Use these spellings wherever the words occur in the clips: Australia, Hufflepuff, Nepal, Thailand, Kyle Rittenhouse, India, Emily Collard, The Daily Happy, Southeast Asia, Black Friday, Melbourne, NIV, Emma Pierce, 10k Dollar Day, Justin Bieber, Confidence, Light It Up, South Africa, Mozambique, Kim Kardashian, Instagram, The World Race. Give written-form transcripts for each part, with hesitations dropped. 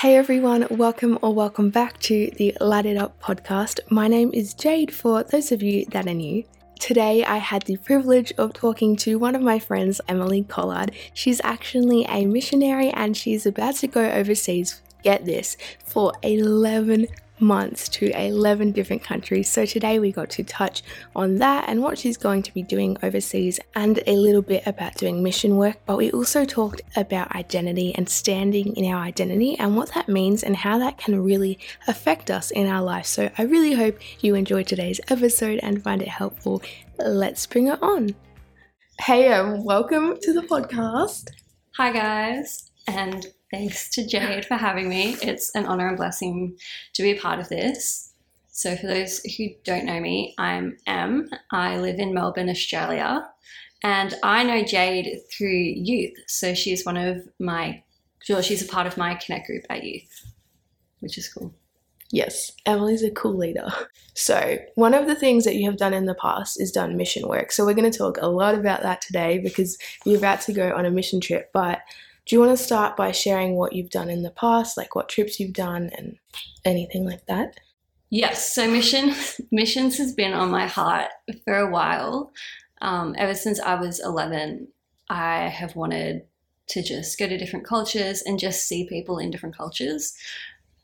Hey everyone, welcome back to the Light It Up podcast. My name is Jade for those of you that are new. Today I had the privilege of talking to one of my friends, Emily Collard. She's actually a missionary and she's about to go overseas, get this, for 11 months to 11 different countries. So today we got to touch on that and what she's going to be doing overseas and a little bit about doing mission work, but we also talked about identity and standing in our identity and what that means and how that can really affect us in our life. So I really hope you enjoy today's episode and find it helpful. Let's bring it on. Hey, welcome to the podcast. Hi guys, and thanks to Jade for having me. It's an honor and blessing to be a part of this. So for those who don't know me, I'm Em. I live in Melbourne, Australia, and I know Jade through youth. So she's a part of my Connect group at youth, which is cool. Yes, Emily's a cool leader. So one of the things that you have done in the past is done mission work. So we're going to talk a lot about that today because you're about to go on a mission trip, but do you want to start by sharing what you've done in the past, like what trips you've done and anything like that? Yes, so missions has been on my heart for a while. Ever since I was 11, I have wanted to just go to different cultures and just see people in different cultures.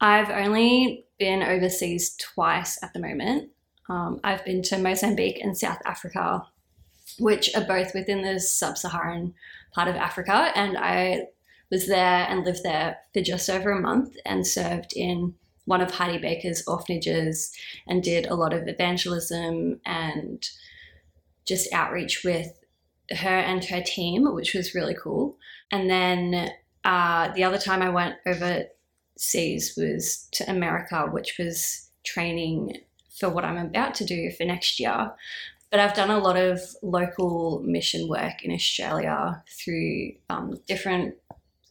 I've only been overseas twice at the moment. I've been to Mozambique and South Africa, which are both within the sub-Saharan part of Africa, and I was there and lived there for just over a month and served in one of Heidi Baker's orphanages and did a lot of evangelism and just outreach with her and her team, which was really cool. And then the other time I went overseas was to America, which was training for what I'm about to do for next year. But I've done a lot of local mission work in Australia through different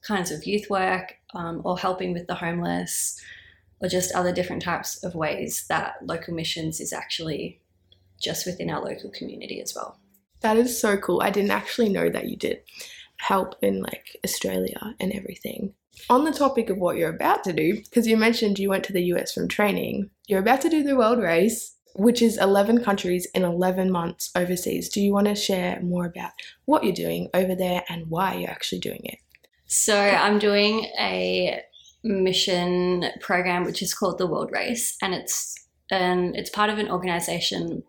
kinds of youth work or helping with the homeless or just other different types of ways that local missions is actually just within our local community as well. That is so cool. I didn't actually know that you did help in like Australia and everything. On the topic of what you're about to do, because you mentioned you went to the US from training, you're about to do the World Race, which is 11 countries in 11 months overseas. Do you want to share more about what you're doing over there and why you're actually doing it? So I'm doing a mission program, which is called The World Race, and it's part of an organisation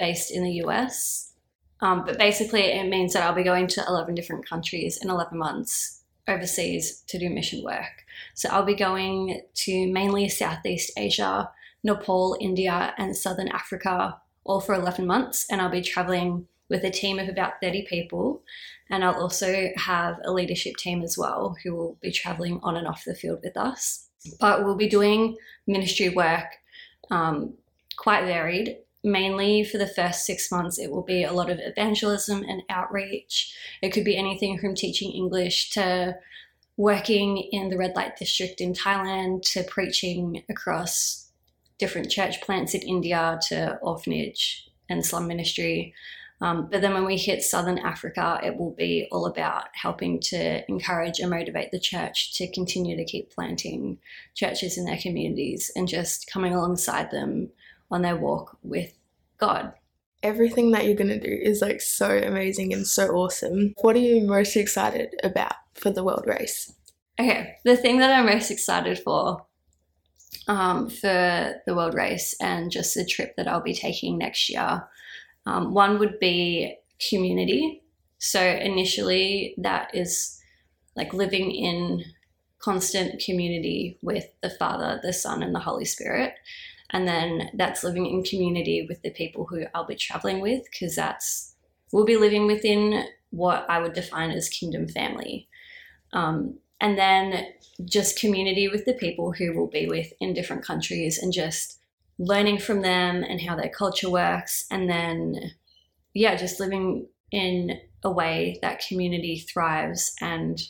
based in the US. But basically it means that I'll be going to 11 different countries in 11 months overseas to do mission work. So I'll be going to mainly Southeast Asia, Nepal, India, and Southern Africa, all for 11 months. And I'll be traveling with a team of about 30 people. And I'll also have a leadership team as well who will be traveling on and off the field with us. But we'll be doing ministry work, quite varied. Mainly for the first 6 months, it will be a lot of evangelism and outreach. It could be anything from teaching English to working in the red light district in Thailand to preaching across different church plants in India to orphanage and slum ministry. But then when we hit Southern Africa, it will be all about helping to encourage and motivate the church to continue to keep planting churches in their communities and just coming alongside them on their walk with God. Everything that you're going to do is like so amazing and so awesome. What are you most excited about for the World Race? Okay, the thing that I'm most excited for the World Race and just the trip that I'll be taking next year. One would be community. So initially that is like living in constant community with the Father, the Son, and the Holy Spirit. And then that's living in community with the people who I'll be traveling with, because we'll be living within what I would define as kingdom family. And then just community with the people who we'll be with in different countries and just learning from them and how their culture works. And then, yeah, just living in a way that community thrives and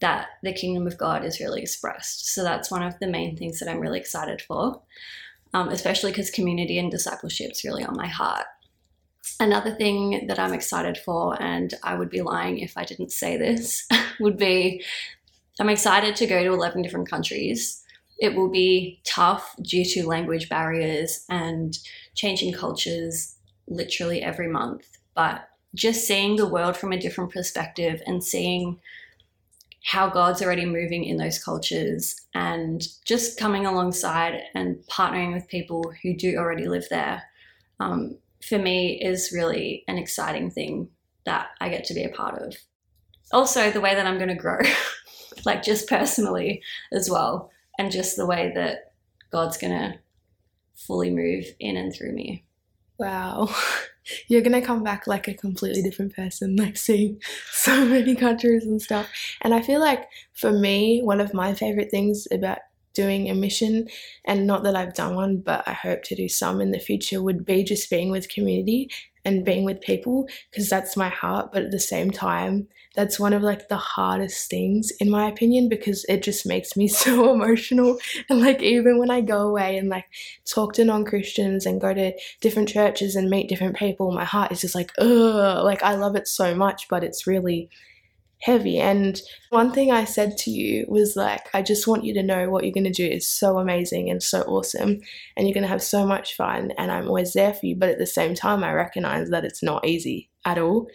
that the kingdom of God is really expressed. So that's one of the main things that I'm really excited for, especially because community and discipleship is really on my heart. Another thing that I'm excited for, and I would be lying if I didn't say this, would be I'm excited to go to 11 different countries. It will be tough due to language barriers and changing cultures literally every month. But just seeing the world from a different perspective and seeing how God's already moving in those cultures and just coming alongside and partnering with people who do already live there, for me is really an exciting thing that I get to be a part of. Also, the way that I'm going to grow, like just personally as well, and just the way that God's going to fully move in and through me. Wow. You're going to come back like a completely different person, like seeing so many countries and stuff. And I feel like for me, one of my favourite things about doing a mission, and not that I've done one, but I hope to do some in the future, would be just being with community and being with people, because that's my heart. But at the same time, that's one of like the hardest things in my opinion, because it just makes me so emotional. And like even when I go away and like talk to non-Christians and go to different churches and meet different people, my heart is just like, ugh, like I love it so much, but it's really heavy. And one thing I said to you was like, I just want you to know what you're going to do is so amazing and so awesome, and you're going to have so much fun, and I'm always there for you. But at the same time, I recognize that it's not easy at all,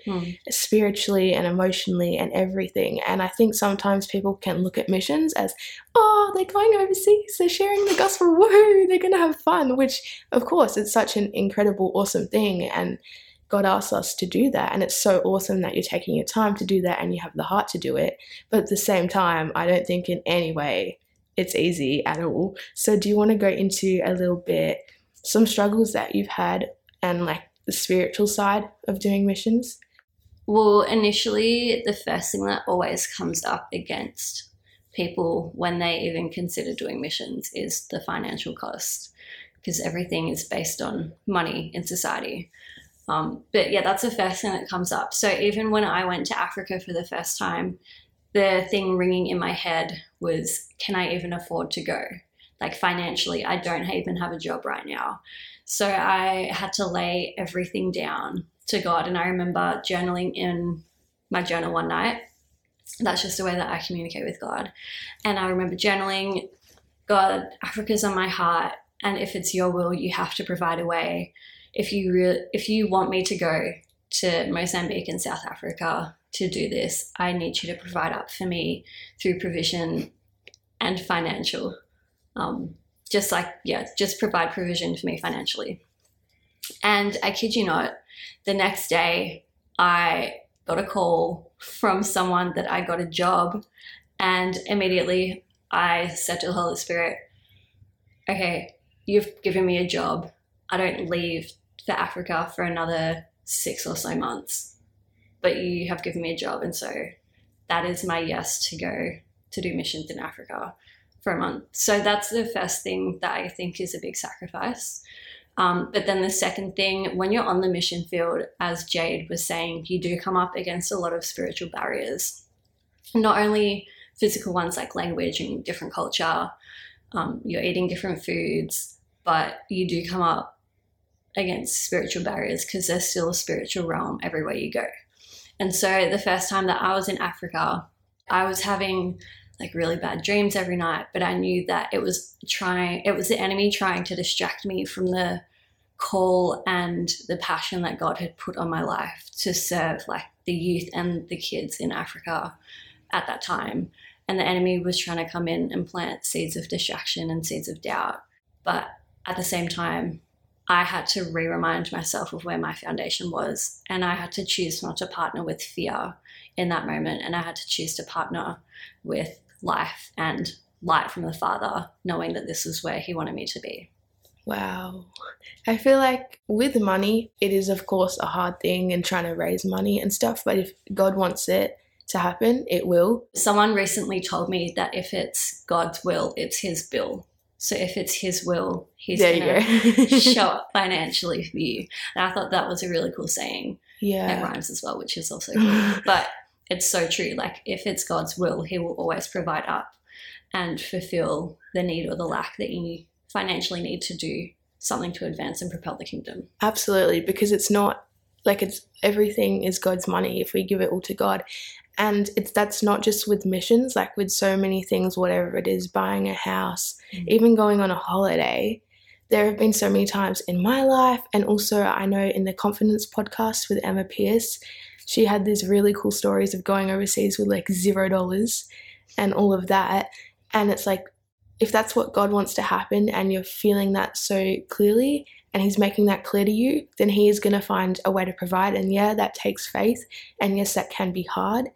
spiritually and emotionally and everything. And I think sometimes people can look at missions as, oh, they're going overseas, they're sharing the gospel, woo, they're going to have fun, which of course it's such an incredible, awesome thing, and God asks us to do that, and it's so awesome that you're taking your time to do that and you have the heart to do it. But at the same time, I don't think in any way it's easy at all. So do you want to go into a little bit some struggles that you've had and like the spiritual side of doing missions? Well, initially, the first thing that always comes up against people when they even consider doing missions is the financial cost, because everything is based on money in society. But yeah, that's the first thing that comes up. So even when I went to Africa for the first time, the thing ringing in my head was, can I even afford to go? Like financially, I don't even have a job right now. So I had to lay everything down to God. And I remember journaling in my journal one night. That's just the way that I communicate with God. And I remember journaling, God, Africa's on my heart. And if it's your will, you have to provide a way. If you want me to go to Mozambique and South Africa to do this, I need you to provide up for me through provision and financial. Just provide provision for me financially. And I kid you not, the next day I got a call from someone that I got a job, and immediately I said to the Holy Spirit, okay, you've given me a job. I don't leave for Africa for another 6 or so months, but you have given me a job, and so that is my yes to go to do missions in Africa for a month. So that's the first thing that I think is a big sacrifice. But then the second thing, when you're on the mission field, as Jade was saying, you do come up against a lot of spiritual barriers, not only physical ones like language and different culture, you're eating different foods, but you do come up against spiritual barriers because there's still a spiritual realm everywhere you go. And so the first time that I was in Africa, I was having like really bad dreams every night, but I knew that it was the enemy trying to distract me from the call and the passion that God had put on my life to serve like the youth and the kids in Africa at that time. And the enemy was trying to come in and plant seeds of distraction and seeds of doubt. But at the same time, I had to re-remind myself of where my foundation was, and I had to choose not to partner with fear in that moment, and I had to choose to partner with life and light from the Father, knowing that this is where He wanted me to be. Wow. I feel like with money, it is, of course, a hard thing and trying to raise money and stuff, but if God wants it to happen, it will. Someone recently told me that if it's God's will, it's His bill. So if it's His will, He's going to show up financially for you. And I thought that was a really cool saying. Yeah. It rhymes as well, which is also cool. But it's so true. Like if it's God's will, He will always provide up and fulfill the need or the lack that you financially need to do something to advance and propel the kingdom. Absolutely, because it's not like everything is God's money if we give it all to God. And that's not just with missions, like with so many things, whatever it is, buying a house, even going on a holiday. There have been so many times in my life, and also I know in the Confidence podcast with Emma Pierce, she had these really cool stories of going overseas with like $0 and all of that. And it's like, if that's what God wants to happen and you're feeling that so clearly and he's making that clear to you, then he is going to find a way to provide. And yeah, that takes faith. And yes, that can be hard.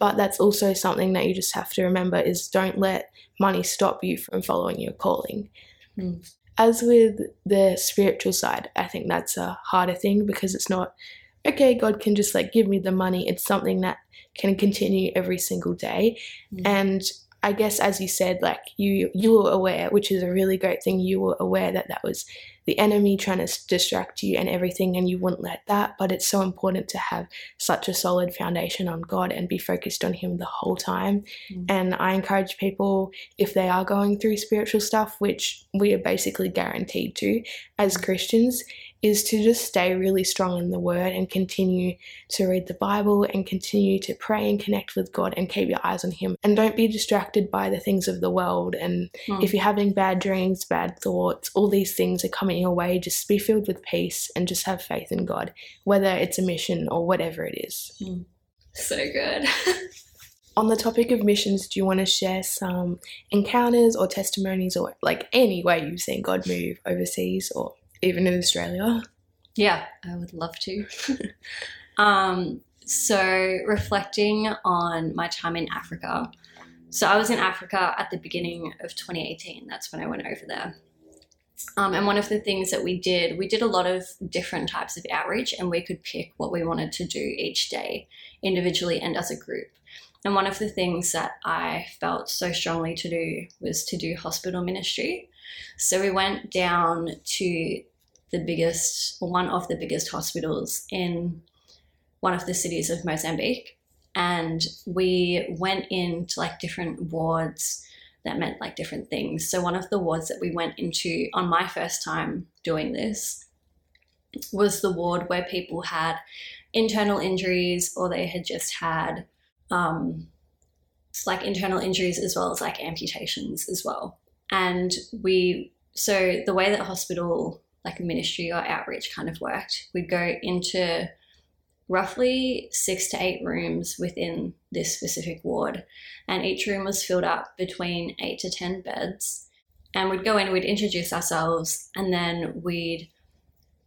But that's also something that you just have to remember is don't let money stop you from following your calling. Mm. As with the spiritual side, I think that's a harder thing because it's not, okay, God can just like give me the money. It's something that can continue every single day. Mm. And I guess, as you said, like you were aware, which is a really great thing. You were aware that that was the enemy trying to distract you and everything, and you wouldn't let that. But it's so important to have such a solid foundation on God and be focused on him the whole time. Mm. And I encourage people, if they are going through spiritual stuff, which we are basically guaranteed to as Christians, is to just stay really strong in the word and continue to read the Bible and continue to pray and connect with God and keep your eyes on him. And don't be distracted by the things of the world. And if you're having bad dreams, bad thoughts, all these things are coming your way, just be filled with peace and just have faith in God, whether it's a mission or whatever it is. Mm. So good. On the topic of missions, do you want to share some encounters or testimonies or like any way you've seen God move overseas or even in Australia? Yeah, I would love to. So reflecting on my time in Africa. So I was in Africa at the beginning of 2018. That's when I went over there. And one of the things that we did a lot of different types of outreach, and we could pick what we wanted to do each day individually and as a group. And one of the things that I felt so strongly to do was to do hospital ministry. So we went down to one of the biggest hospitals in one of the cities of Mozambique, and we went into like different wards that meant like different things. So one of the wards that we went into on my first time doing this was the ward where people had internal injuries, or they had just had like internal injuries as well as like amputations as well. And so the way that hospital like ministry or outreach kind of worked, we'd go into roughly 6 to 8 rooms within this specific ward, and each room was filled up between 8 to 10 beds. And we'd go in, we'd introduce ourselves, and then we'd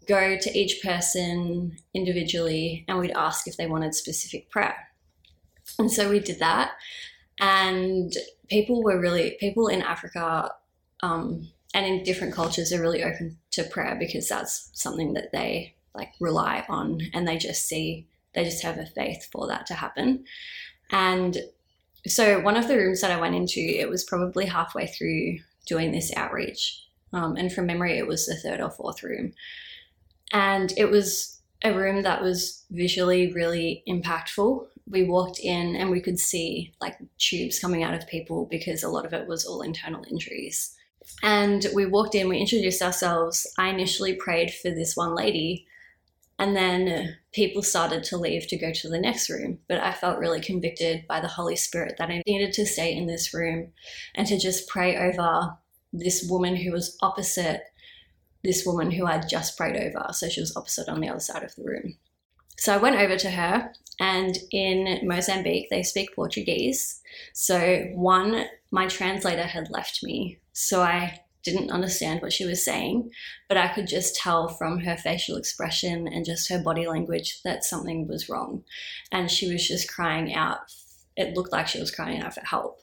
go to each person individually and we'd ask if they wanted specific prayer. And so we did that, and people in Africa and in different cultures are really open to prayer, because that's something that they like rely on, and they just have a faith for that to happen. And so one of the rooms that I went into, it was probably halfway through doing this outreach, and from memory it was the 3rd or 4th room, and it was a room that was visually really impactful. We walked in and we could see like tubes coming out of people, because a lot of it was all internal injuries. And we walked in, we introduced ourselves. I initially prayed for this one lady, and then people started to leave to go to the next room. But I felt really convicted by the Holy Spirit that I needed to stay in this room and to just pray over this woman who was opposite this woman who I'd just prayed over. So she was opposite on the other side of the room. So I went over to her, and in Mozambique, they speak Portuguese. So my translator had left me, so I didn't understand what she was saying, but I could just tell from her facial expression and just her body language that something was wrong. And she was just crying out. It looked like she was crying out for help.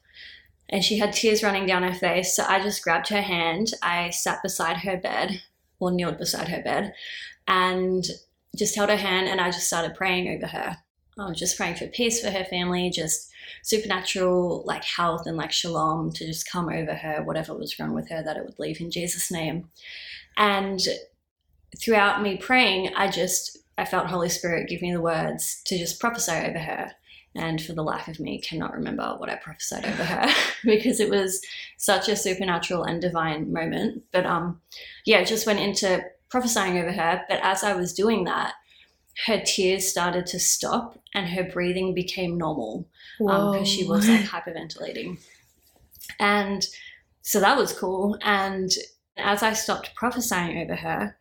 And she had tears running down her face. So I just grabbed her hand. I sat beside her bed, or kneeled beside her bed, and just held her hand, and I just started praying over her. I was just praying for peace for her family, just supernatural like health and like shalom to just come over her, whatever was wrong with her, that it would leave in Jesus' name. And throughout me praying, I felt Holy Spirit give me the words to just prophesy over her. And for the life of me, cannot remember what I prophesied over her because it was such a supernatural and divine moment. But yeah, just went into prophesying over her. But as I was doing that, her tears started to stop and her breathing became normal because she was like hyperventilating. And so that was cool. And as I stopped prophesying over her,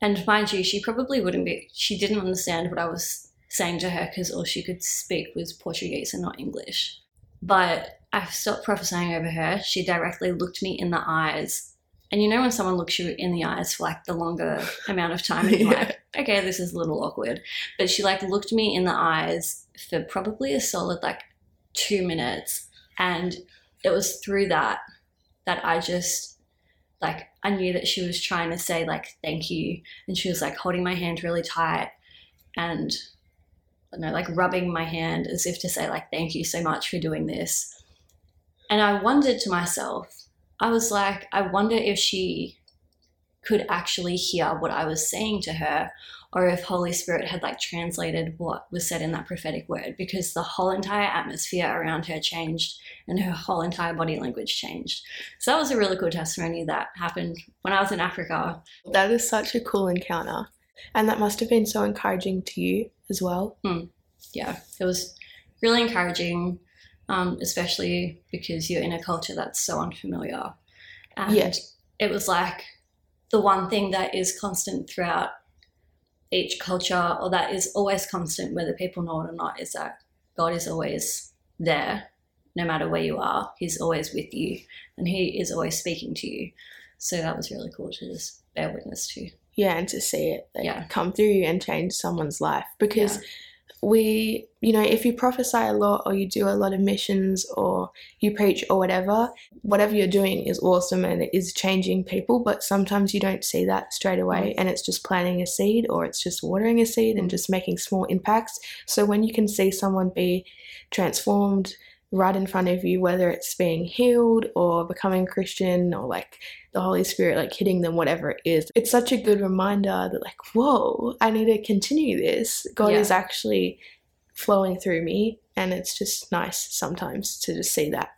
and mind you, she didn't understand what I was saying to her because all she could speak was Portuguese and not English. But I stopped prophesying over her. She directly looked me in the eyes. And you know when someone looks you in the eyes for like the longer amount of time and you're like, okay, this is a little awkward. But she like looked me in the eyes for probably a solid like 2 minutes. And it was through that I just like, I knew that she was trying to say like, thank you. And she was like holding my hand really tight and like rubbing my hand as if to say like, thank you so much for doing this. And I wondered to myself, I was like, I wonder if she could actually hear what I was saying to her or if Holy Spirit had like translated what was said in that prophetic word, because the whole entire atmosphere around her changed and her whole entire body language changed. So that was a really cool testimony that happened when I was in Africa. That is such a cool encounter, and that must have been so encouraging to you as well. Yeah, it was really encouraging. Especially because you're in a culture that's so unfamiliar. And it was like the one thing that is constant throughout each culture, or that is always constant whether people know it or not, is that God is always there no matter where you are. He's always with you and he is always speaking to you. So that was really cool to just bear witness to. Yeah, and to see it come through and change someone's life, because we, you know, if you prophesy a lot or you do a lot of missions or you preach or whatever you're doing is awesome and it is changing people, but sometimes you don't see that straight away and it's just planting a seed or it's just watering a seed and just making small impacts. So when you can see someone be transformed right in front of you, whether it's being healed or becoming Christian or like the Holy Spirit like hitting them, whatever it is, it's such a good reminder that like, whoa, I need to continue this. God is actually flowing through me, and it's just nice sometimes to just see that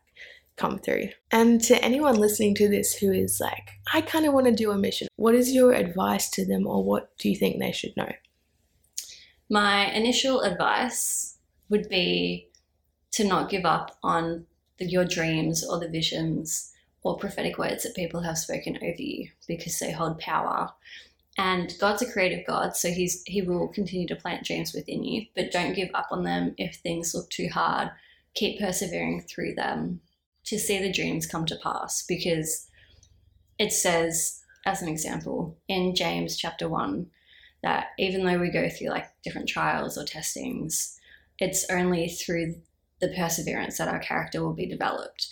come through. And to anyone listening to this who is like, I kind of want to do a mission, what is your advice to them, or what do you think they should know? My initial advice would be to not give up on your dreams or the visions or prophetic words that people have spoken over you, because they hold power. And God's a creative God, so he will continue to plant dreams within you, but don't give up on them if things look too hard. Keep persevering through them to see the dreams come to pass, because it says, as an example, in James chapter 1, that even though we go through like different trials or testings, it's only through the perseverance that our character will be developed.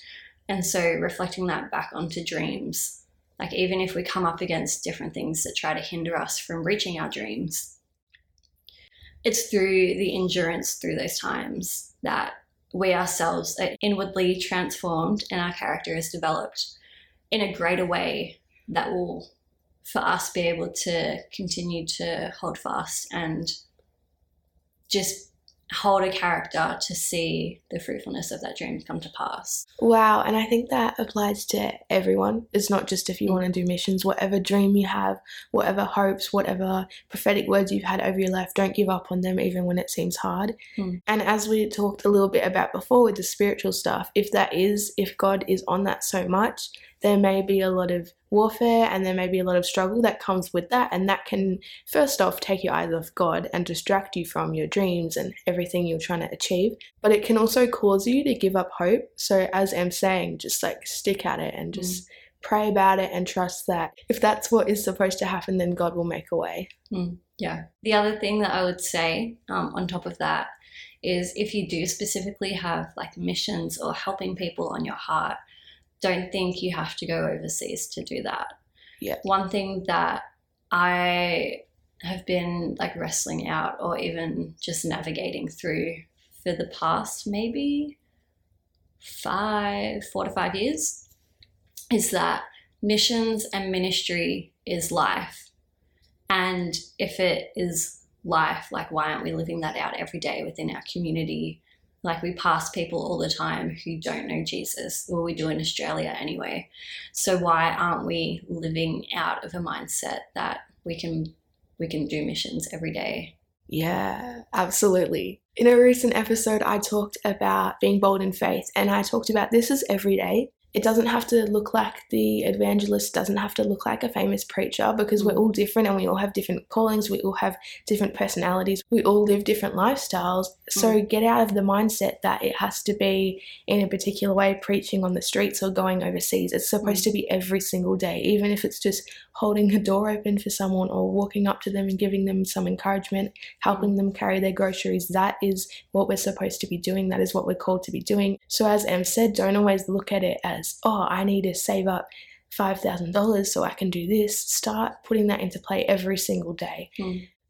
And so reflecting that back onto dreams, like even if we come up against different things that try to hinder us from reaching our dreams, it's through the endurance through those times that we ourselves are inwardly transformed and our character is developed in a greater way that will, for us, be able to continue to hold fast and just hold a character to see the fruitfulness of that dream come to pass. Wow, and I think that applies to everyone. It's not just if you want to do missions. Whatever dream you have, whatever hopes, whatever prophetic words you've had over your life, don't give up on them even when it seems hard. And as we talked a little bit about before with the spiritual stuff, if God is on that so much, there may be a lot of warfare and there may be a lot of struggle that comes with that, and that can first off take your eyes off God and distract you from your dreams and everything you're trying to achieve, but it can also cause you to give up hope. So as Em's saying, just like stick at it and just pray about it and trust that if that's what is supposed to happen, then God will make a way. The other thing that I would say on top of that is, if you do specifically have like missions or helping people on your heart, don't think you have to go overseas to do that. Yeah. One thing that I have been like wrestling out or even just navigating through for the past maybe 4 to 5 years is that missions and ministry is life. And if it is life, like why aren't we living that out every day within our community? Like we pass people all the time who don't know Jesus, or we do in Australia anyway. So why aren't we living out of a mindset that we can do missions every day? Yeah, absolutely. In a recent episode, I talked about being bold in faith, and I talked about this is every day. It doesn't have to look like the evangelist, doesn't have to look like a famous preacher, because we're all different and we all have different callings, we all have different personalities, we all live different lifestyles. So get out of the mindset that it has to be in a particular way, preaching on the streets or going overseas. It's supposed to be every single day, even if it's just holding a door open for someone or walking up to them and giving them some encouragement, helping them carry their groceries. That is what we're supposed to be doing. That is what we're called to be doing. So as Em said, don't always look at it as, oh, I need to save up $5,000 so I can do this. Start putting that into play every single day.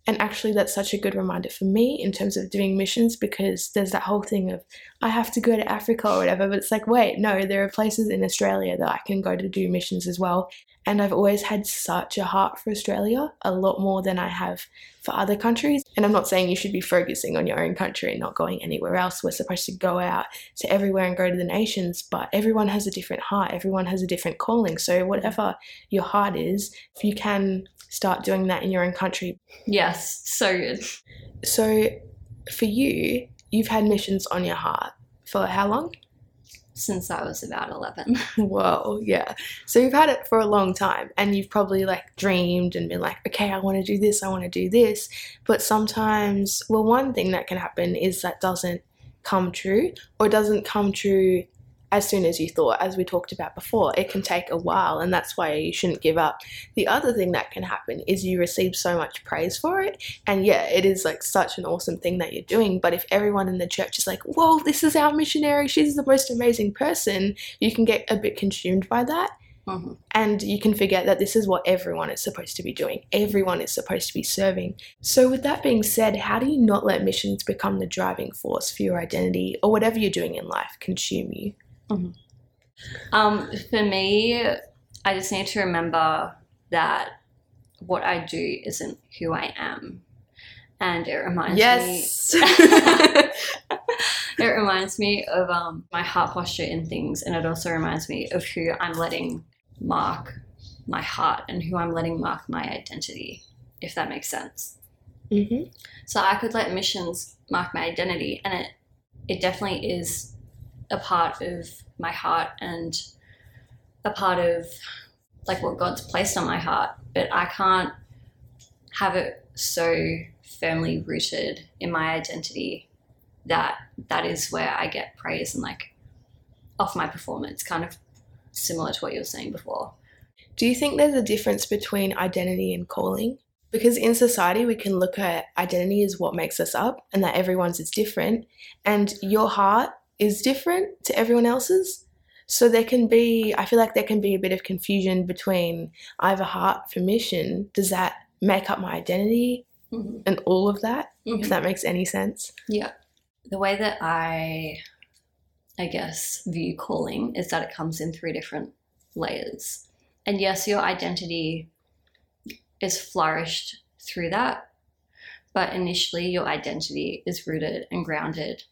And actually, that's such a good reminder for me in terms of doing missions, because there's that whole thing of I have to go to Africa or whatever, but it's like, wait, no, there are places in Australia that I can go to do missions as well. And I've always had such a heart for Australia, a lot more than I have for other countries. And I'm not saying you should be focusing on your own country and not going anywhere else. We're supposed to go out to everywhere and go to the nations, but everyone has a different heart. Everyone has a different calling. So whatever your heart is, if you can start doing that in your own country. Yes, so good. So for you, you've had missions on your heart for how long? Since I was about 11. Whoa, yeah. So you've had it for a long time, and you've probably like dreamed and been like, okay, I want to do this, I want to do this. But sometimes, well, one thing that can happen is that doesn't come true, or doesn't come true as soon as you thought, as we talked about before. It can take a while, and that's why you shouldn't give up. The other thing that can happen is you receive so much praise for it, and yeah, it is like such an awesome thing that you're doing, but if everyone in the church is like, whoa, this is our missionary, she's the most amazing person, you can get a bit consumed by that. And you can forget that this is what everyone is supposed to be doing. Everyone is supposed to be serving. So with that being said, how do you not let missions become the driving force for your identity, or whatever you're doing in life consume you? For me, I just need to remember that what I do isn't who I am, and it reminds me it reminds me of my heart posture in things, and it also reminds me of who I'm letting mark my heart and who I'm letting mark my identity, if that makes sense. So I could let missions mark my identity, and it definitely is a part of my heart and a part of like what God's placed on my heart, but I can't have it so firmly rooted in my identity that that is where I get praise and like off my performance, kind of similar to what you were saying before. Do you think there's a difference between identity and calling? Because in society, we can look at identity as what makes us up, and that everyone's is different, and your heart is different to everyone else's. So there can be, I feel like there can be a bit of confusion between I have a heart for mission, does that make up my identity, and all of that, if that makes any sense. Yeah. The way that I guess, view calling is that it comes in three different layers. And yes, your identity is flourished through that, but initially your identity is rooted and grounded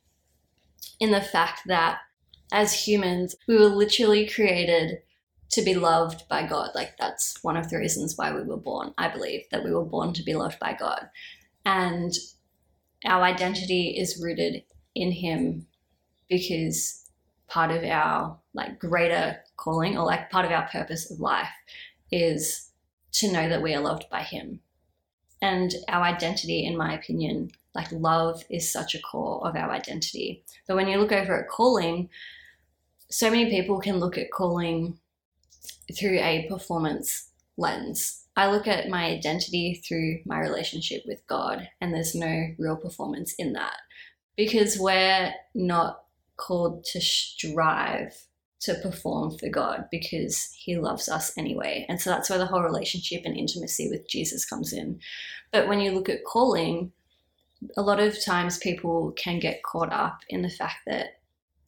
in the fact that as humans, we were literally created to be loved by God. Like, that's one of the reasons why we were born, I believe, that we were born to be loved by God. And our identity is rooted in Him, because part of our like greater calling, or like part of our purpose of life, is to know that we are loved by Him. And our identity, in my opinion, like love is such a core of our identity. But when you look over at calling, so many people can look at calling through a performance lens. I look at my identity through my relationship with God, and there's no real performance in that, because we're not called to strive to perform for God, because He loves us anyway. And so that's where the whole relationship and intimacy with Jesus comes in. But when you look at calling, a lot of times people can get caught up in the fact that,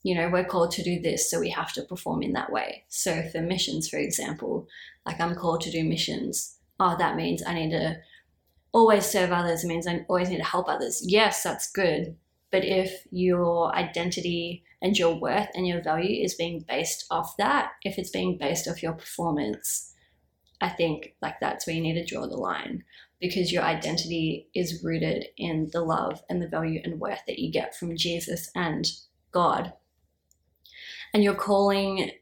you know, we're called to do this, so we have to perform in that way. So for missions, for example, like I'm called to do missions. Oh, that means I need to always serve others. It means I always need to help others. Yes, that's good. But if your identity and your worth and your value is being based off that, if it's being based off your performance, I think like that's where you need to draw the line, because your identity is rooted in the love and the value and worth that you get from Jesus and God. And your calling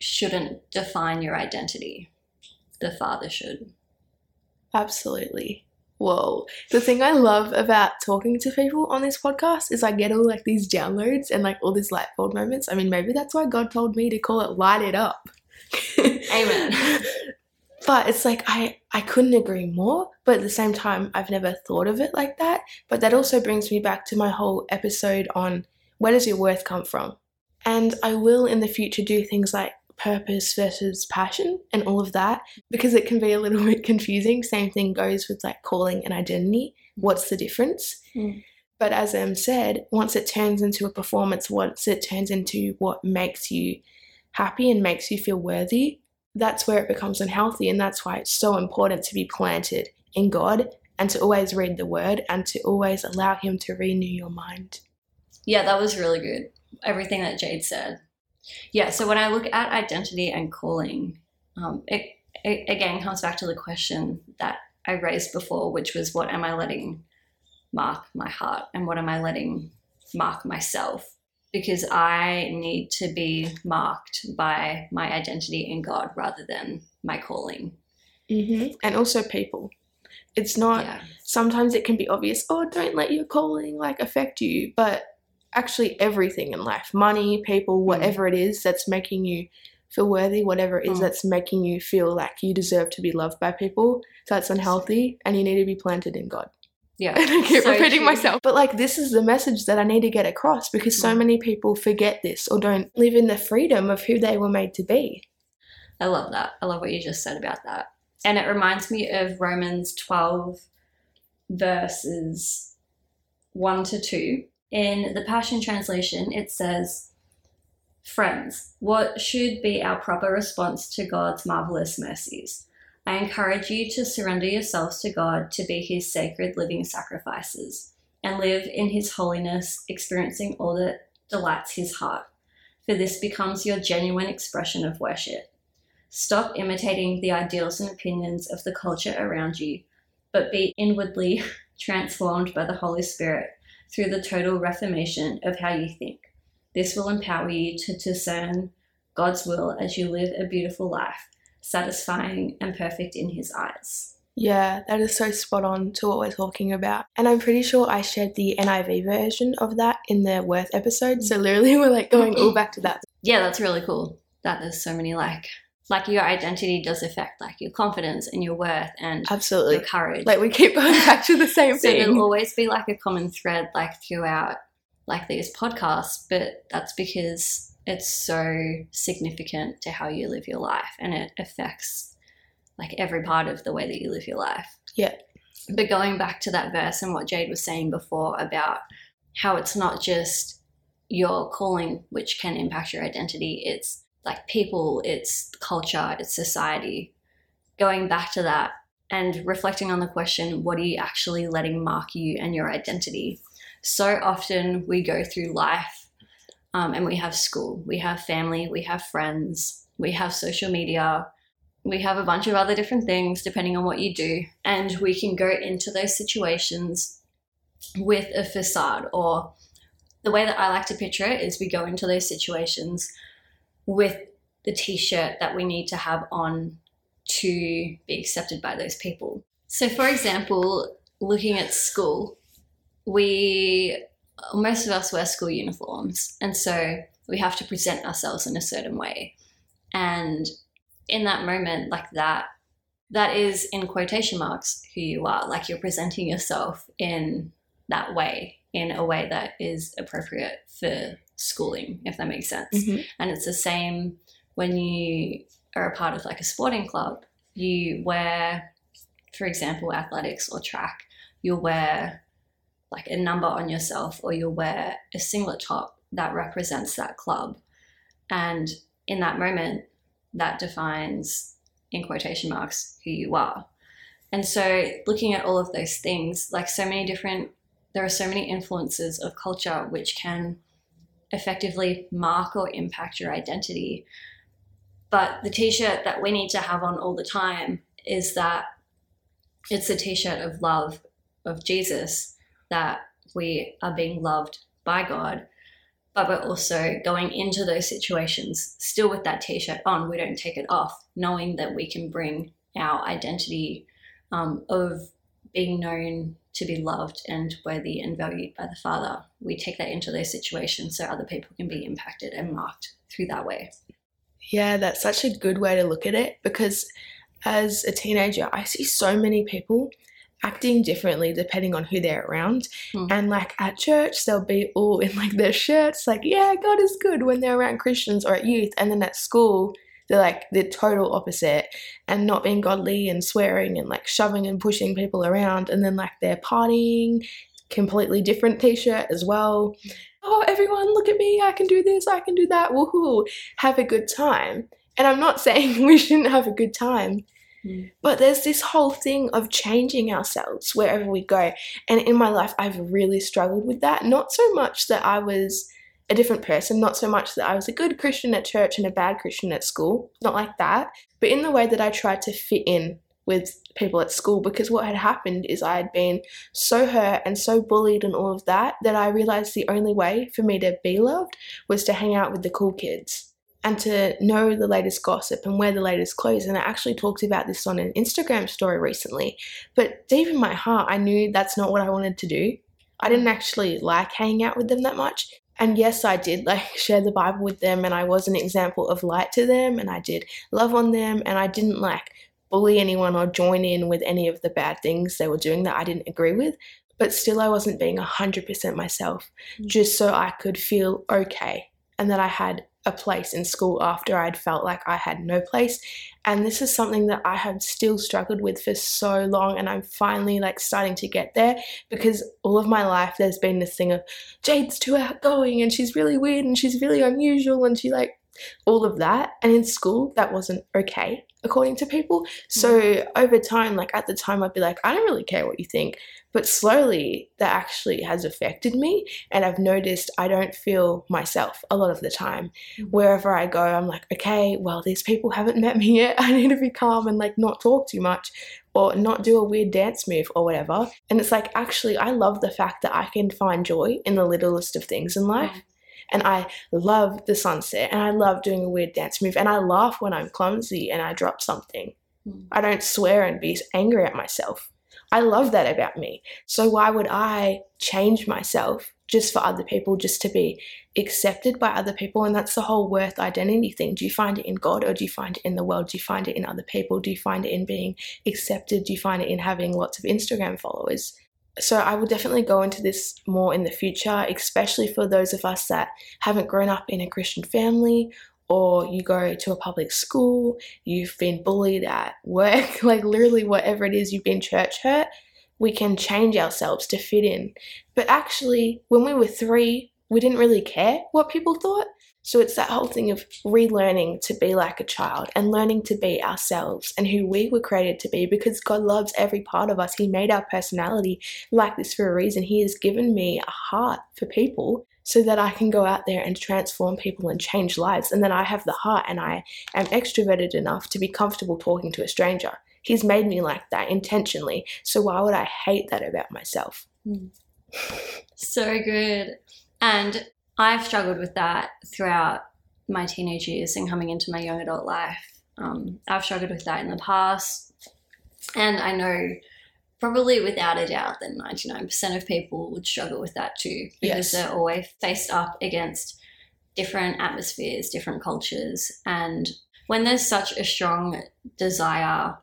shouldn't define your identity. The Father should. Absolutely. Whoa. The thing I love about talking to people on this podcast is I get all like these downloads and like all these light bulb moments. I mean, maybe that's why God told me to call it Light It Up. Amen. But it's like I couldn't agree more, but at the same time, I've never thought of it like that. But that also brings me back to my whole episode on where does your worth come from? And I will in the future do things like purpose versus passion and all of that, because it can be a little bit confusing. Same thing goes with like calling and identity. What's the difference? Mm. But as Em said, once it turns into a performance, once it turns into what makes you happy and makes you feel worthy, that's where it becomes unhealthy. And that's why it's so important to be planted in God and to always read the word and to always allow him to renew your mind. Yeah, that was really good. Everything that Jade said. Yeah, so when I look at identity and calling, it again comes back to the question that I raised before, which was what am I letting mark my heart and what am I letting mark myself? Because I need to be marked by my identity in God rather than my calling. Mm-hmm. And also people. It's not, yeah. Sometimes it can be obvious, oh, don't let your calling like affect you, but actually everything in life, money, people, whatever it is that's making you feel worthy, whatever it is that's making you feel like you deserve to be loved by people, that's unhealthy and you need to be planted in God. Yeah. And I keep repeating myself. But like this is the message that I need to get across, because so many people forget this or don't live in the freedom of who they were made to be. I love that. I love what you just said about that. And it reminds me of Romans 12 verses 1-2. In the Passion Translation, it says, "Friends, what should be our proper response to God's marvelous mercies? I encourage you to surrender yourselves to God to be his sacred living sacrifices and live in his holiness, experiencing all that delights his heart, for this becomes your genuine expression of worship. Stop imitating the ideals and opinions of the culture around you, but be inwardly transformed by the Holy Spirit through the total reformation of how you think. This will empower you to discern God's will as you live a beautiful life, satisfying and perfect in his eyes." Yeah, that is so spot on to what we're talking about. And I'm pretty sure I shared the NIV version of that in the Worth episode. So literally we're like going all back to that. Yeah, that's really cool that there's so many like your identity does affect like your confidence and your worth and absolutely your courage. Like we keep going back to the same so thing. It'll always be like a common thread like throughout like these podcasts, but that's because it's so significant to how you live your life and it affects like every part of the way that you live your life. Yeah. But going back to that verse and what Jade was saying before about how it's not just your calling which can impact your identity, it's like people, it's culture, it's society. Going back to that and reflecting on the question, what are you actually letting mark you and your identity? So often we go through life and we have school, we have family, we have friends, we have social media, we have a bunch of other different things depending on what you do. And we can go into those situations with a facade, or the way that I like to picture it is we go into those situations with the t-shirt that we need to have on to be accepted by those people. So for example, looking at school, most of us wear school uniforms, and so we have to present ourselves in a certain way. And in that moment, like that is in quotation marks who you are, like you're presenting yourself in that way, in a way that is appropriate for schooling, if that makes sense. Mm-hmm. And it's the same when you are a part of like a sporting club. You wear, for example, athletics or track, you'll wear like a number on yourself, or you'll wear a singlet top that represents that club. And in that moment, that defines, in quotation marks, who you are. And so looking at all of those things, like there are so many influences of culture which can effectively mark or impact your identity. But the t-shirt that we need to have on all the time is that it's a t-shirt of love of Jesus, that we are being loved by God, but we're also going into those situations still with that t-shirt on. We don't take it off, knowing that we can bring our identity of being known to be loved and worthy and valued by the Father. We take that into those situations so other people can be impacted and marked through that way. Yeah, that's such a good way to look at it, because as a teenager, I see so many people acting differently depending on who they're around. And like at church, they'll be all in like their shirts, like, yeah, God is good, when they're around Christians or at youth. And then at school, they're like the total opposite and not being godly and swearing and like shoving and pushing people around. And then like they're partying, completely different t-shirt as well. Oh, everyone, look at me. I can do this. I can do that. Woohoo. Have a good time. And I'm not saying we shouldn't have a good time, but there's this whole thing of changing ourselves wherever we go. And in my life, I've really struggled with that. Not so much that I was a different person, not so much that I was a good Christian at church and a bad Christian at school, not like that, but in the way that I tried to fit in with people at school. Because what had happened is I had been so hurt and so bullied and all of that, that I realized the only way for me to be loved was to hang out with the cool kids and to know the latest gossip and wear the latest clothes. And I actually talked about this on an Instagram story recently, but deep in my heart, I knew that's not what I wanted to do. I didn't actually like hanging out with them that much. And yes, I did like share the Bible with them, and I was an example of light to them, and I did love on them, and I didn't like bully anyone or join in with any of the bad things they were doing that I didn't agree with. But still, I wasn't being 100% myself, just so I could feel okay and that I had a place in school after I'd felt like I had no place. And this is something that I have still struggled with for so long, and I'm finally like starting to get there, because all of my life there's been this thing of Jade's too outgoing and she's really weird and she's really unusual and she like all of that. And in school that wasn't okay according to people. So over time, like at the time I'd be like, I don't really care what you think, but slowly that actually has affected me, and I've noticed I don't feel myself a lot of the time. Wherever I go, I'm like, okay, well, these people haven't met me yet. I need to be calm and like not talk too much or not do a weird dance move or whatever. And it's like, actually, I love the fact that I can find joy in the littlest of things in life. And I love the sunset, and I love doing a weird dance move, and I laugh when I'm clumsy and I drop something. I don't swear and be angry at myself. I love that about me. So why would I change myself just for other people, just to be accepted by other people? And that's the whole worth identity thing. Do you find it in God, or do you find it in the world? Do you find it in other people? Do you find it in being accepted? Do you find it in having lots of Instagram followers? So I will definitely go into this more in the future, especially for those of us that haven't grown up in a Christian family, or you go to a public school, you've been bullied at work, like literally whatever it is, you've been church hurt. We can change ourselves to fit in. But actually, when we were 3, we didn't really care what people thought. So it's that whole thing of relearning to be like a child and learning to be ourselves and who we were created to be, because God loves every part of us. He made our personality like this for a reason. He has given me a heart for people so that I can go out there and transform people and change lives. And then I have the heart and I am extroverted enough to be comfortable talking to a stranger. He's made me like that intentionally. So why would I hate that about myself? So good. And I've struggled with that throughout my teenage years and coming into my young adult life. I've struggled with that in the past, and I know probably without a doubt that 99% of people would struggle with that too, because they're always faced up against different atmospheres, different cultures. And when there's such a strong desire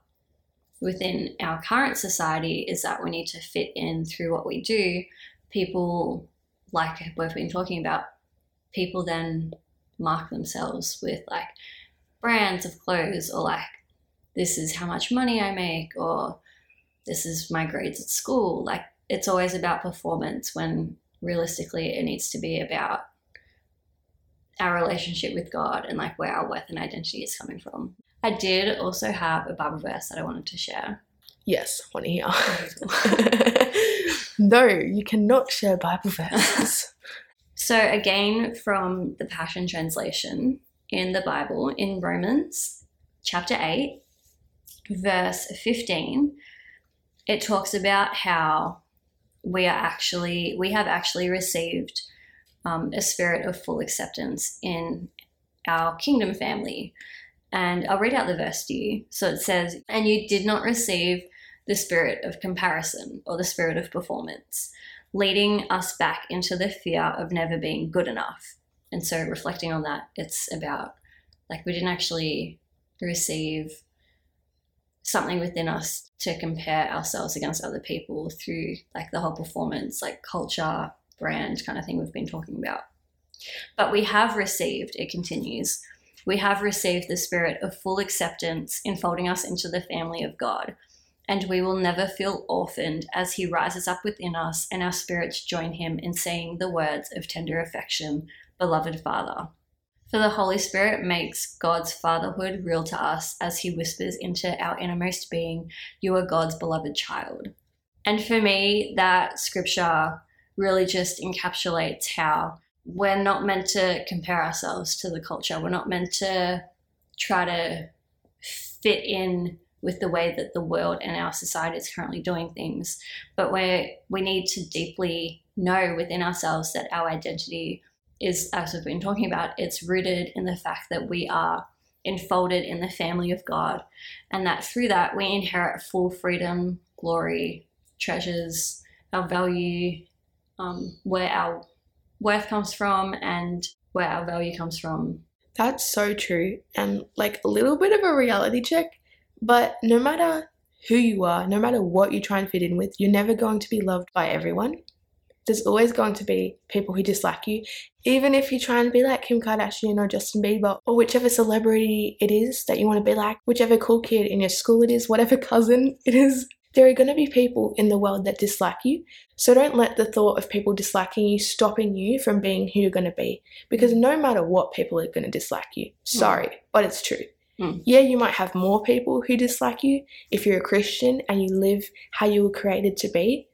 within our current society is that we need to fit in through what we do, people, like we've been talking about, people then mark themselves with like brands of clothes, or like, this is how much money I make, or this is my grades at school. Like, it's always about performance, when realistically it needs to be about our relationship with God and like where our worth and identity is coming from. I did also have a Bible verse that I wanted to share. Yes, I want to hear. No, you cannot share Bible verses. So again, from the Passion Translation, in the Bible, in Romans chapter 8, verse 15, it talks about how we have actually received a spirit of full acceptance in our kingdom family. And I'll read out the verse to you. So it says, and you did not receive the spirit of comparison or the spirit of performance, leading us back into the fear of never being good enough. And so reflecting on that, it's about like we didn't actually receive something within us to compare ourselves against other people through like the whole performance, like culture, brand kind of thing we've been talking about. But we have received, it continues, we have received the spirit of full acceptance enfolding us into the family of God, and we will never feel orphaned as he rises up within us and our spirits join him in saying the words of tender affection, beloved Father. For the Holy Spirit makes God's fatherhood real to us as he whispers into our innermost being, you are God's beloved child. And for me, that scripture really just encapsulates how we're not meant to compare ourselves to the culture. We're not meant to try to fit in with the way that the world and our society is currently doing things. But we need to deeply know within ourselves that our identity is, as we've been talking about, it's rooted in the fact that we are enfolded in the family of God, and that through that we inherit full freedom, glory, treasures, our value, where our worth comes from and where our value comes from. That's so true. And like a little bit of a reality check, but no matter who you are, no matter what you try and fit in with, you're never going to be loved by everyone. There's always going to be people who dislike you. Even if you try and be like Kim Kardashian or Justin Bieber or whichever celebrity it is that you want to be like, whichever cool kid in your school it is, whatever cousin it is, there are going to be people in the world that dislike you. So don't let the thought of people disliking you stopping you from being who you're going to be, because no matter what, people are going to dislike you. Sorry, but it's true. Yeah, you might have more people who dislike you if you're a Christian and you live how you were created to be,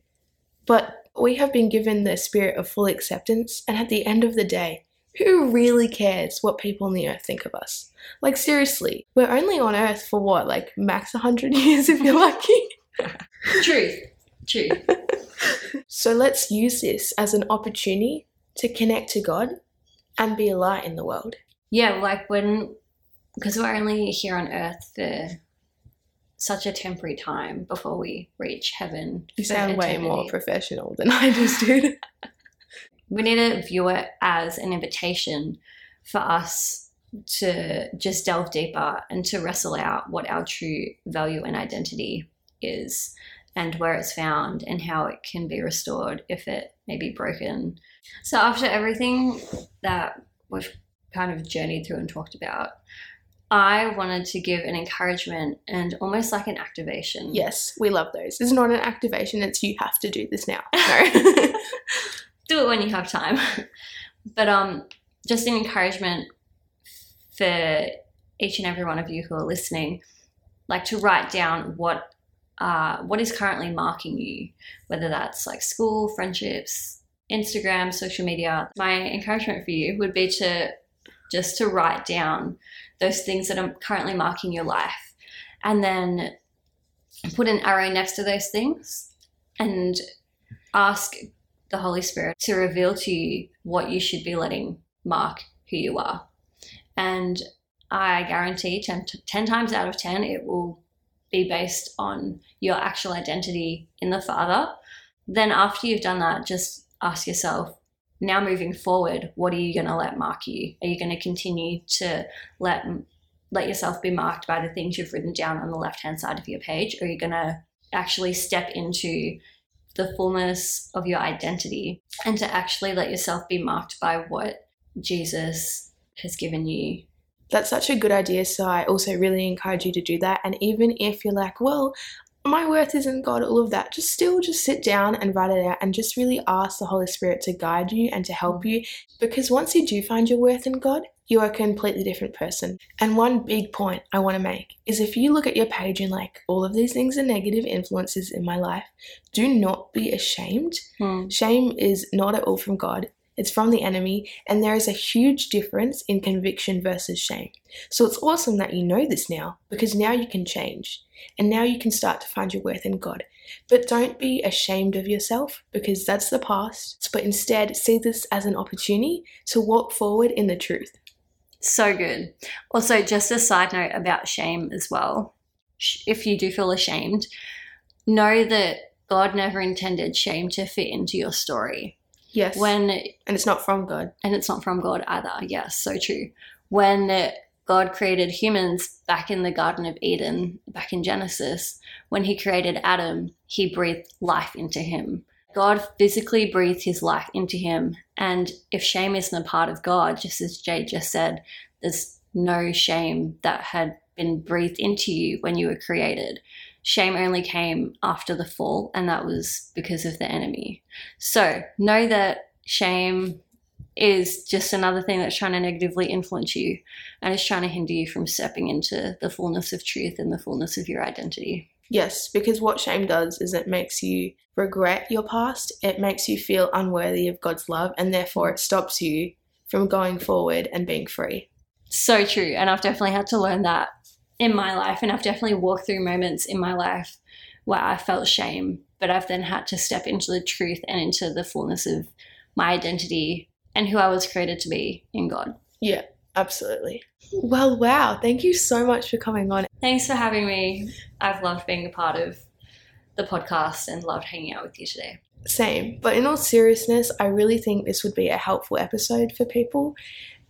but we have been given the spirit of full acceptance, and at the end of the day, who really cares what people on the earth think of us? Like seriously, we're only on earth for what, like max 100 years if you're lucky? True. So let's use this as an opportunity to connect to God and be a light in the world. Yeah, like because we're only here on earth for such a temporary time before we reach heaven. You sound way more professional than I just did. We need to view it as an invitation for us to just delve deeper and to wrestle out what our true value and identity is and where it's found and how it can be restored if it may be broken. So after everything that we've kind of journeyed through and talked about, I wanted to give an encouragement and almost like an activation. Yes, we love those. It's not an activation, it's you have to do this now. No. Do it when you have time. But just an encouragement for each and every one of you who are listening, like to write down what is currently marking you, whether that's like school, friendships, Instagram, social media. My encouragement for you would be to write down those things that are currently marking your life, and then put an arrow next to those things and ask the Holy Spirit to reveal to you what you should be letting mark who you are. And I guarantee 10 times out of 10 it will be based on your actual identity in the Father. Then after you've done that, just ask yourself, now moving forward, what are you going to let mark you? Are you going to continue to let yourself be marked by the things you've written down on the left-hand side of your page? Or are you going to actually step into the fullness of your identity and to actually let yourself be marked by what Jesus has given you? That's such a good idea. So I also really encourage you to do that. And even if you're like, well, my worth is in God, all of that, just sit down and write it out and just really ask the Holy Spirit to guide you and to help you. Because once you do find your worth in God, you're a completely different person. And one big point I want to make is if you look at your page and like, all of these things are negative influences in my life, do not be ashamed. Shame is not at all from God. It's from the enemy, and there is a huge difference in conviction versus shame. So it's awesome that you know this now, because now you can change and now you can start to find your worth in God. But don't be ashamed of yourself, because that's the past, but instead see this as an opportunity to walk forward in the truth. So good. Also, just a side note about shame as well. If you do feel ashamed, know that God never intended shame to fit into your story. Yes. And it's not from God. And it's not from God either. Yes, so true. When God created humans back in the Garden of Eden, back in Genesis, when he created Adam, he breathed life into him. God physically breathed his life into him. And if shame isn't a part of God, just as Jay just said, there's no shame that had been breathed into you when you were created. Shame only came after the fall, and that was because of the enemy. So know that shame is just another thing that's trying to negatively influence you, and it's trying to hinder you from stepping into the fullness of truth and the fullness of your identity. Yes, because what shame does is it makes you regret your past. It makes you feel unworthy of God's love, and therefore it stops you from going forward and being free. So true. And I've definitely had to learn that in my life, and I've definitely walked through moments in my life where I felt shame, but I've then had to step into the truth and into the fullness of my identity and who I was created to be in God. Yeah, absolutely. Well, wow. Thank you so much for coming on. Thanks for having me. I've loved being a part of the podcast and loved hanging out with you today. Same. But in all seriousness, I really think this would be a helpful episode for people.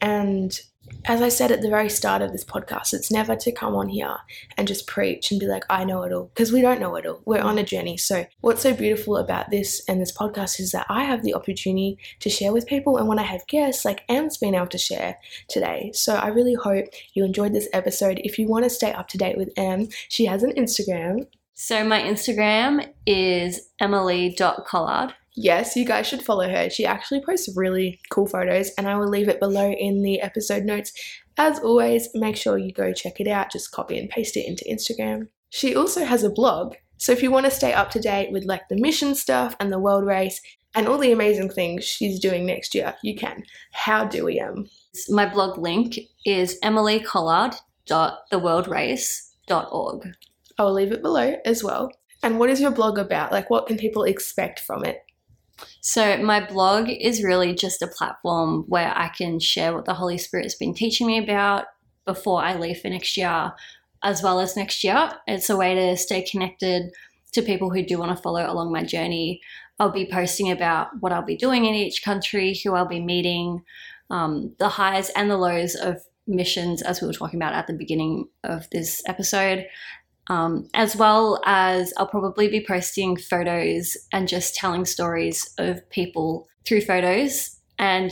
And as I said at the very start of this podcast, it's never to come on here and just preach and be like, I know it all, because we don't know it all. We're on a journey. So what's so beautiful about this and this podcast is that I have the opportunity to share with people, and when I have guests, like Em's been able to share today. So I really hope you enjoyed this episode. If you want to stay up to date with Em, she has an Instagram. So my Instagram is emily.collard. Yes, you guys should follow her. She actually posts really cool photos, and I will leave it below in the episode notes. As always, make sure you go check it out. Just copy and paste it into Instagram. She also has a blog. So if you want to stay up to date with like the mission stuff and the World Race and all the amazing things she's doing next year, you can. How do we, Em? My blog link is emilycollard.theworldrace.org. I'll leave it below as well. And what is your blog about? Like, what can people expect from it? So my blog is really just a platform where I can share what the Holy Spirit's been teaching me about before I leave for next year, as well as next year. It's a way to stay connected to people who do want to follow along my journey. I'll be posting about what I'll be doing in each country, who I'll be meeting, the highs and the lows of missions, as we were talking about at the beginning of this episode. As well as I'll probably be posting photos and just telling stories of people through photos. And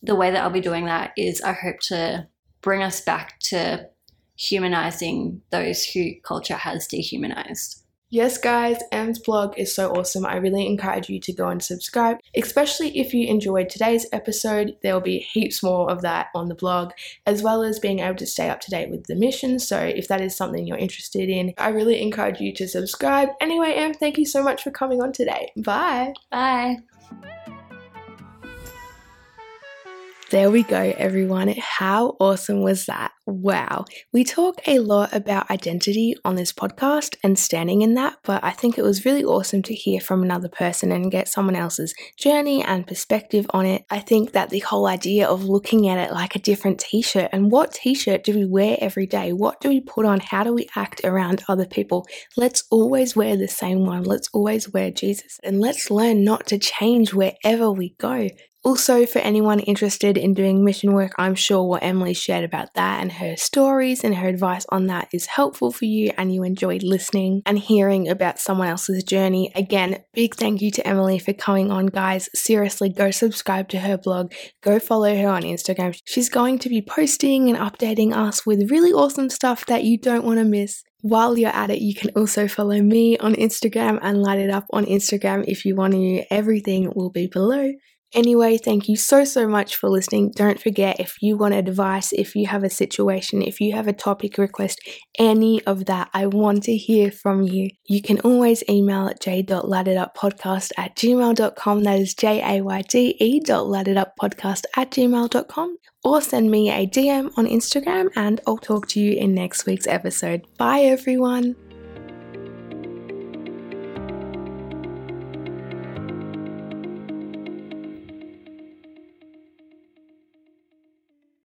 the way that I'll be doing that is I hope to bring us back to humanizing those who culture has dehumanized. Yes, guys, Em's blog is so awesome. I really encourage you to go and subscribe, especially if you enjoyed today's episode. There will be heaps more of that on the blog, as well as being able to stay up to date with the mission. So if that is something you're interested in, I really encourage you to subscribe. Anyway, Em, thank you so much for coming on today. Bye. Bye. There we go, everyone. How awesome was that? Wow. We talk a lot about identity on this podcast and standing in that, but I think it was really awesome to hear from another person and get someone else's journey and perspective on it. I think that the whole idea of looking at it like a different t-shirt, and what t-shirt do we wear every day? What do we put on? How do we act around other people? Let's always wear the same one. Let's always wear Jesus, and let's learn not to change wherever we go. Also, for anyone interested in doing mission work, I'm sure what Emily shared about that and her stories and her advice on that is helpful for you, and you enjoyed listening and hearing about someone else's journey. Again, big thank you to Emily for coming on, guys. Seriously, go subscribe to her blog. Go follow her on Instagram. She's going to be posting and updating us with really awesome stuff that you don't want to miss. While you're at it, you can also follow me on Instagram and Light It Up on Instagram if you want to. Everything will be below. Anyway, thank you so much for listening. Don't forget, if you want advice, if you have a situation, if you have a topic request, any of that, I want to hear from you. You can always email at j.lightituppodcast@gmail.com. That is jayde.lightituppodcast@gmail.com. Or send me a DM on Instagram and I'll talk to you in next week's episode. Bye, everyone.